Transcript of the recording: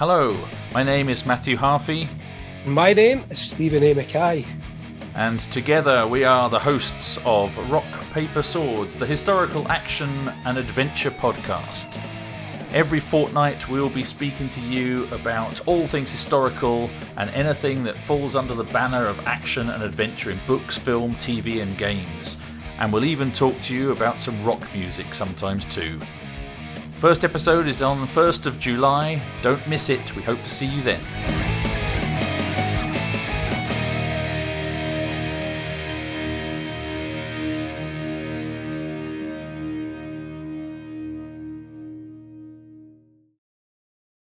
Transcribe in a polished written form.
Hello, my name is Matthew Harfey. My name is Stephen A. McKay. And together we are the hosts of Rock Paper Swords, the historical action and adventure podcast. Every fortnight we'll be speaking to you about all things historical and anything that falls under the banner of action and adventure in books, film, TV and games. And we'll even talk to you about some rock music sometimes too. First episode is on the 1st of July. Don't miss it. We hope to see you then.